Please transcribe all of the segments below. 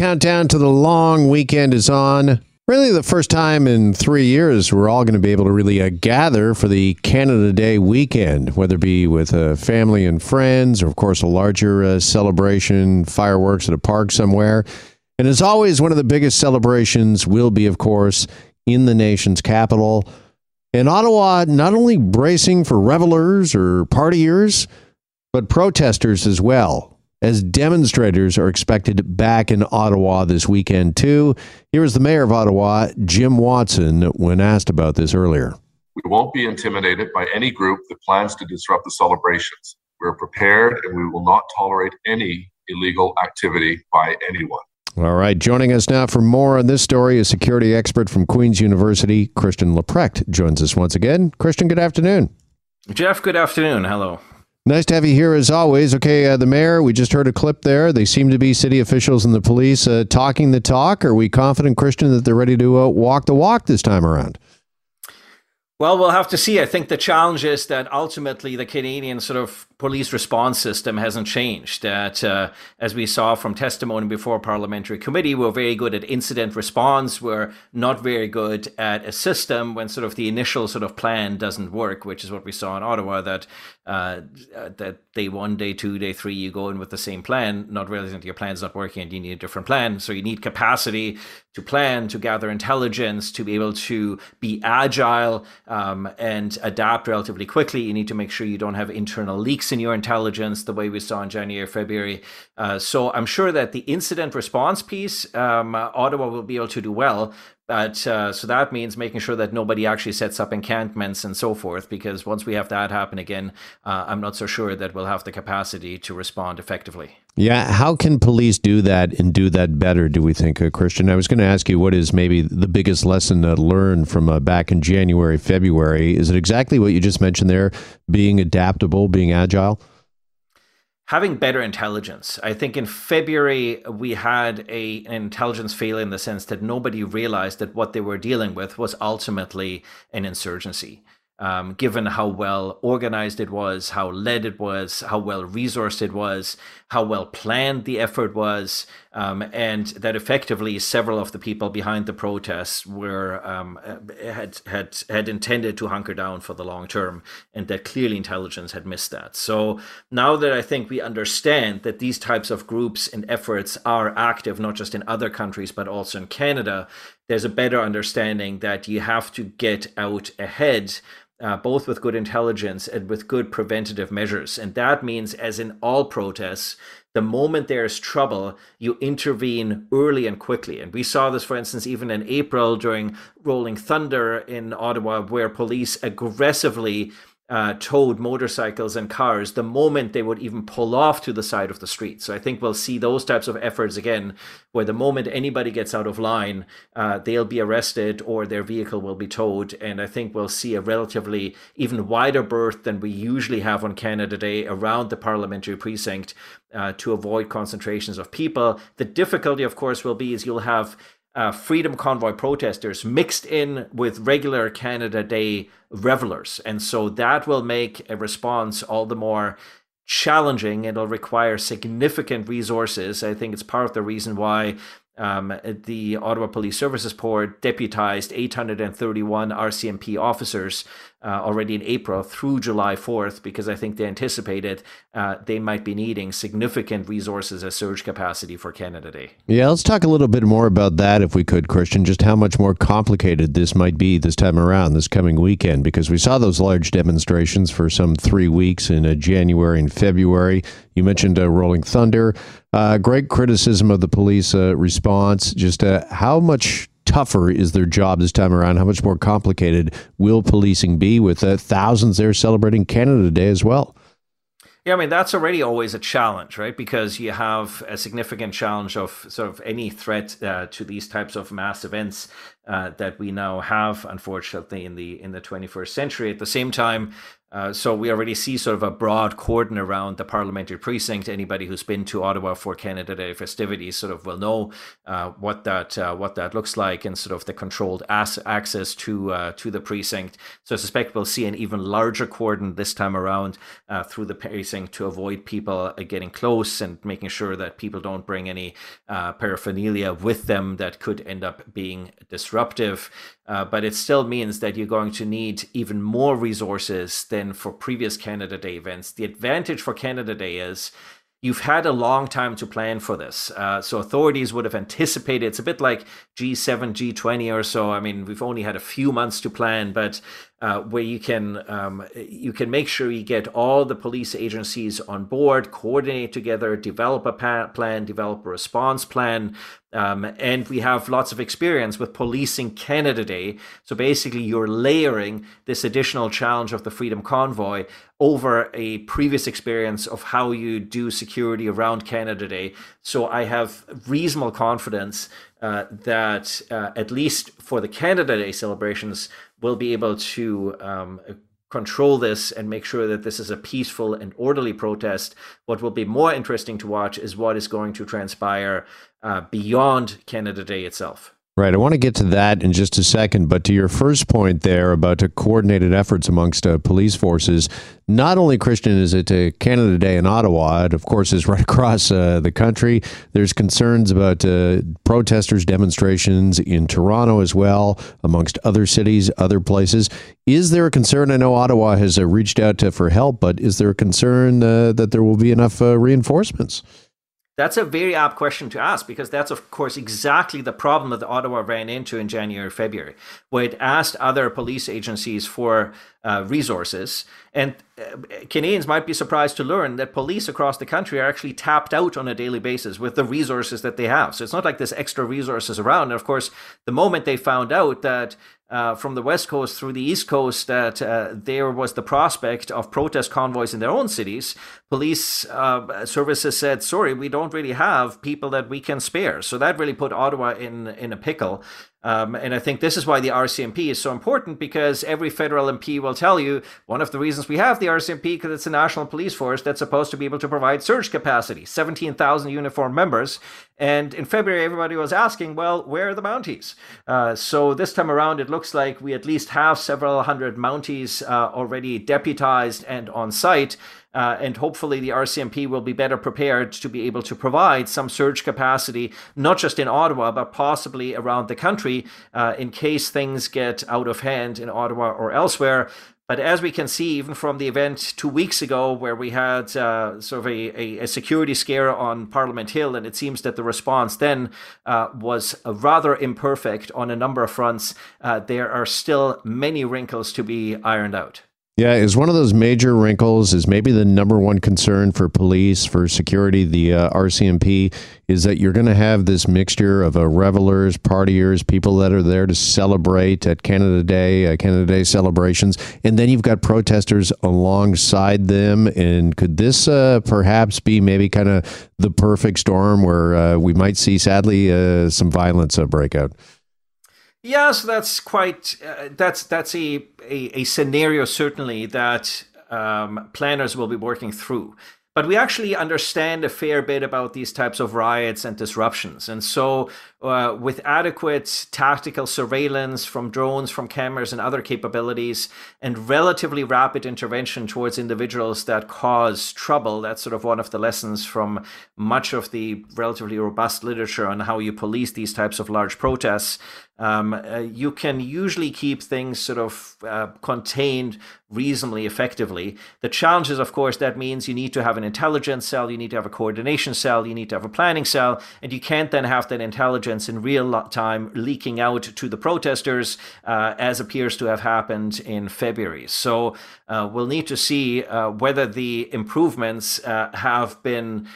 countdown to the long weekend is on. Really the first time in 3 years we're all going to be able to really gather for the Canada Day weekend, whether it be with family and friends or, of course, a larger celebration, fireworks at a park somewhere. And as always, one of the biggest celebrations will be, of course, in the nation's capital. And Ottawa not only bracing for revelers or partiers, but protesters as well, as demonstrators are expected back in Ottawa this weekend too. Here is the mayor of Ottawa, Jim Watson, when asked about this earlier. We won't be intimidated by any group that plans to disrupt the celebrations. We're prepared and we will not tolerate any illegal activity by anyone. All right, joining us now for more on this story is security expert from Queen's University, Christian Leprecht, joins us once again. Christian, good afternoon. Jeff, good afternoon. Hello. Nice to have you here as always. Okay, the mayor, we just heard a clip there. They seem to be city officials and the police talking the talk. Are we confident, Christian, that they're ready to walk the walk this time around? Well, we'll have to see. I think the challenge is that ultimately the Canadian sort of police response system hasn't changed. That, as we saw from testimony before parliamentary committee, we're very good at incident response. We're not very good at a system when sort of the initial sort of plan doesn't work, which is what we saw in Ottawa, that that day one, day two, day three, you go in with the same plan, not realizing that your plan's not working and you need a different plan. So you need capacity to plan, to gather intelligence, to be able to be agile and adapt relatively quickly. You need to make sure you don't have internal leaks in your intelligence, the way we saw in January, February. So I'm sure that the incident response piece, Ottawa will be able to do well. But so that means making sure that nobody actually sets up encampments and so forth, because once we have that happen again, I'm not so sure that we'll have the capacity to respond effectively. Yeah. How can police do that and do that better, do we think, Christian? I was going to ask you, what is maybe the biggest lesson learned from back in January, February? Is it exactly what you just mentioned there, being adaptable, being agile? Having better intelligence. I think in February, we had an intelligence failure in the sense that nobody realized that what they were dealing with was ultimately an insurgency. Given how well organized it was, how led it was, how well resourced it was, how well planned the effort was, and that effectively several of the people behind the protests were had intended to hunker down for the long term, and that clearly intelligence had missed that. So now that I think we understand that these types of groups and efforts are active, not just in other countries, but also in Canada, there's a better understanding that you have to get out ahead, both with good intelligence and with good preventative measures. And that means, as in all protests, the moment there is trouble, you intervene early and quickly. And we saw this, for instance, even in April during Rolling Thunder in Ottawa, where police aggressively towed motorcycles and cars the moment they would even pull off to the side of the street. So I think we'll see those types of efforts again, where the moment anybody gets out of line, they'll be arrested or their vehicle will be towed. And I think we'll see a relatively even wider berth than we usually have on Canada Day around the parliamentary precinct to avoid concentrations of people. The difficulty, of course, will be is you'll have Freedom Convoy protesters mixed in with regular Canada Day revelers. And so that will make a response all the more challenging. It'll require significant resources. I think it's part of the reason why the Ottawa Police Services Board deputized 831 RCMP officers already in April through July 4th, because I think they anticipated they might be needing significant resources as surge capacity for Canada Day. Yeah, let's talk a little bit more about that if we could, Christian, just how much more complicated this might be this time around, this coming weekend, because we saw those large demonstrations for some 3 weeks in January and February. You mentioned Rolling Thunder, great criticism of the police response. Just how much tougher is their job this time around? How much more complicated will policing be with thousands there celebrating Canada Day as well? Yeah, I mean, that's already always a challenge, right? Because you have a significant challenge of sort of any threat to these types of mass events that we now have, unfortunately, in the 21st century. At the same time, So we already see sort of a broad cordon around the parliamentary precinct. Anybody who's been to Ottawa for Canada Day festivities sort of will know what that looks like, and sort of the controlled access to the precinct. So I suspect we'll see an even larger cordon this time around through the precinct to avoid people getting close and making sure that people don't bring any paraphernalia with them that could end up being disruptive. But it still means that you're going to need even more resources than for previous Canada Day events. The advantage for Canada Day is you've had a long time to plan for this. So authorities would have anticipated. It's a bit like G7, G20 or so. I mean, we've only had a few months to plan, but where you can make sure you get all the police agencies on board, coordinate together, develop a plan, develop a response plan. And we have lots of experience with policing Canada Day. So basically you're layering this additional challenge of the Freedom Convoy over a previous experience of how you do security around Canada Day. So I have reasonable confidence that at least for the Canada Day celebrations, we'll be able to control this and make sure that this is a peaceful and orderly protest. What will be more interesting to watch is what is going to transpire beyond Canada Day itself. Right. I want to get to that in just a second. But to your first point there about coordinated efforts amongst police forces, not only, Christian, is it Canada Day in Ottawa, it, of course, is right across the country. There's concerns about protesters, demonstrations in Toronto as well, amongst other cities, other places. Is there a concern? I know Ottawa has reached out for help, but is there a concern that there will be enough reinforcements? That's a very apt question to ask, because that's, of course, exactly the problem that Ottawa ran into in January, February, where it asked other police agencies for resources. And Canadians might be surprised to learn that police across the country are actually tapped out on a daily basis with the resources that they have. So it's not like there's extra resources around. And of course, the moment they found out that from the West Coast through the East Coast that there was the prospect of protest convoys in their own cities, police services said, sorry, we don't really have people that we can spare. So that really put Ottawa in a pickle. And I think this is why the RCMP is so important, because every federal MP will tell you one of the reasons we have the RCMP because it's a national police force that's supposed to be able to provide surge capacity, 17,000 uniformed members. And in February, everybody was asking, well, where are the Mounties? So this time around, it looks like we at least have several hundred Mounties already deputized and on site. And hopefully the RCMP will be better prepared to be able to provide some surge capacity, not just in Ottawa, but possibly around the country in case things get out of hand in Ottawa or elsewhere. But as we can see, even from the event 2 weeks ago where we had sort of a security scare on Parliament Hill, and it seems that the response then was rather imperfect on a number of fronts, there are still many wrinkles to be ironed out. Yeah, is one of those major wrinkles is maybe the number one concern for police, for security, the RCMP, is that you're going to have this mixture of revelers, partiers, people that are there to celebrate at Canada Day celebrations, and then you've got protesters alongside them. And could this perhaps be maybe kind of the perfect storm where we might see, sadly, some violence break out? Yeah, so that's quite that's a scenario, certainly, that planners will be working through. But we actually understand a fair bit about these types of riots and disruptions. And so with adequate tactical surveillance from drones, from cameras and other capabilities, and relatively rapid intervention towards individuals that cause trouble, that's sort of one of the lessons from much of the relatively robust literature on how you police these types of large protests. You can usually keep things sort of contained reasonably effectively. The challenge is, of course, that means you need to have an intelligence cell, you need to have a coordination cell, you need to have a planning cell, and you can't then have that intelligence in real time leaking out to the protesters as appears to have happened in February. So we'll need to see whether the improvements have been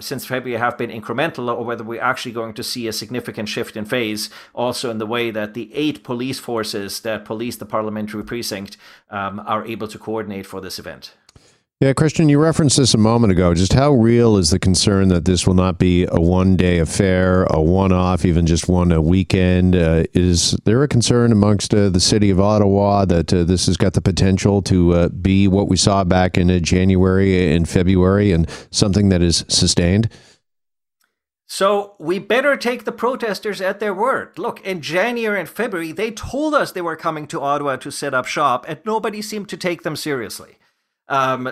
since February have been incremental, or whether we're actually going to see a significant shift in phase, also in the way that the 8 police forces that police the parliamentary precinct are able to coordinate for this event. Yeah, Christian, you referenced this a moment ago. Just how real is the concern that this will not be a one-day affair, a one-off, even just one weekend? Is there a concern amongst the city of Ottawa that this has got the potential to be what we saw back in January and February and something that is sustained? So we better take the protesters at their word. Look, in January and February, they told us they were coming to Ottawa to set up shop, and nobody seemed to take them seriously.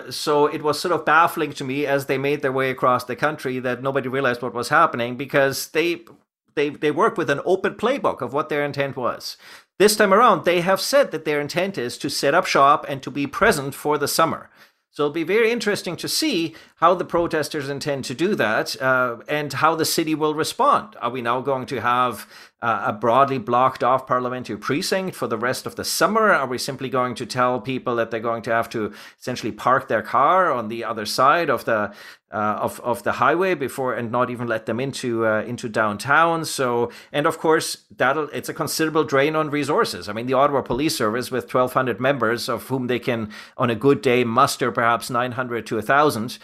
So it was sort of baffling to me as they made their way across the country that nobody realized what was happening, because they work with an open playbook of what their intent was. This time around, they have said that their intent is to set up shop and to be present for the summer. So it'll be very interesting to see how the protesters intend to do that and how the city will respond. Are we now going to have a broadly blocked off parliamentary precinct for the rest of the summer? Are we simply going to tell people that they're going to have to essentially park their car on the other side of the highway before and not even let them into downtown? So, and of course, it's a considerable drain on resources. I mean, the Ottawa Police Service, with 1,200 members, of whom they can, on a good day, muster perhaps 900 to 1,000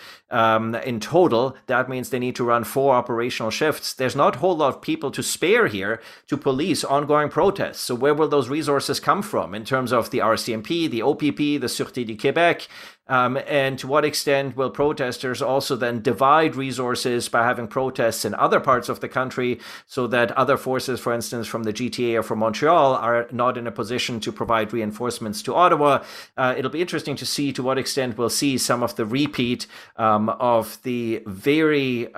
in total, that means they need to run 4 operational shifts. There's not a whole lot of people to spare here to police ongoing protests. So where will those resources come from in terms of the RCMP, the OPP, the Sûreté du Québec? And to what extent will protesters also then divide resources by having protests in other parts of the country so that other forces, for instance, from the GTA or from Montreal, are not in a position to provide reinforcements to Ottawa? It'll be interesting to see to what extent we'll see some of the repeat of the very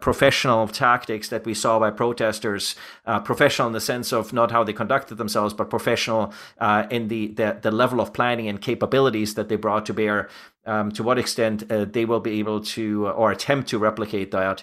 professional tactics that we saw by protesters, professional in the sense of not how they conducted themselves, but professional in the level of planning and capabilities that they brought to bear, to what extent they will be able to or attempt to replicate that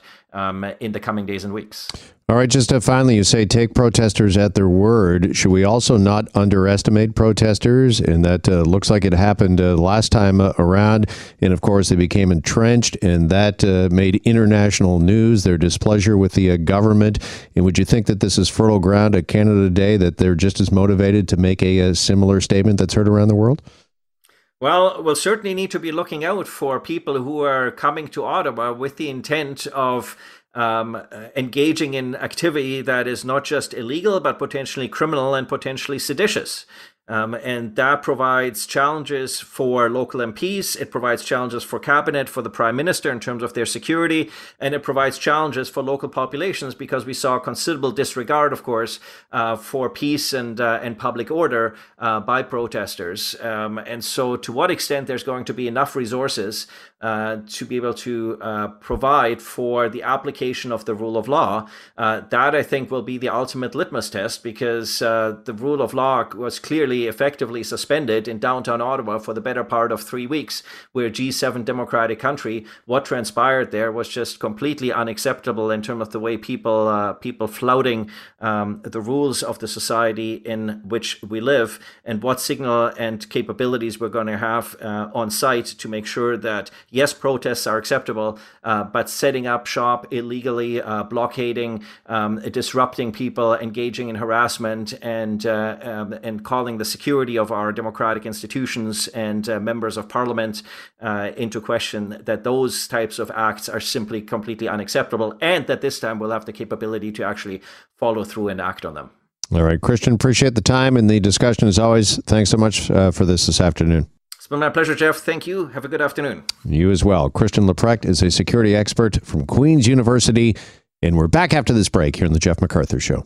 in the coming days and weeks. All right, just finally, you say take protesters at their word. Should we also not underestimate protesters? And that looks like it happened last time around. And of course, they became entrenched, and that made international news, their displeasure with the government. And would you think that this is fertile ground at Canada Day, that they're just as motivated to make a similar statement that's heard around the world? Well, we'll certainly need to be looking out for people who are coming to Ottawa with the intent of engaging in activity that is not just illegal, but potentially criminal and potentially seditious. And that provides challenges for local MPs. It provides challenges for cabinet, for the prime minister in terms of their security, and it provides challenges for local populations, because we saw considerable disregard, of course, for peace and public order by protesters. And so to what extent there's going to be enough resources to be able to provide for the application of the rule of law, that I think will be the ultimate litmus test, because the rule of law was clearly effectively suspended in downtown Ottawa for the better part of 3 weeks. We're a G7 democratic country. What transpired there was just completely unacceptable in terms of the way people flouting the rules of the society in which we live, and what signal and capabilities we're going to have on site to make sure that, yes, protests are acceptable, but setting up shop illegally, blockading, disrupting people, engaging in harassment, and calling the security of our democratic institutions and members of parliament into question, that those types of acts are simply completely unacceptable, and that this time we'll have the capability to actually follow through and act on them. All right, Christian, appreciate the time and the discussion as always. Thanks so much for this afternoon. It's been my pleasure, Jeff. Thank you. Have a good afternoon. You as well. Christian Leprecht is a security expert from Queen's University, and we're back after this break here on the Jeff MacArthur Show.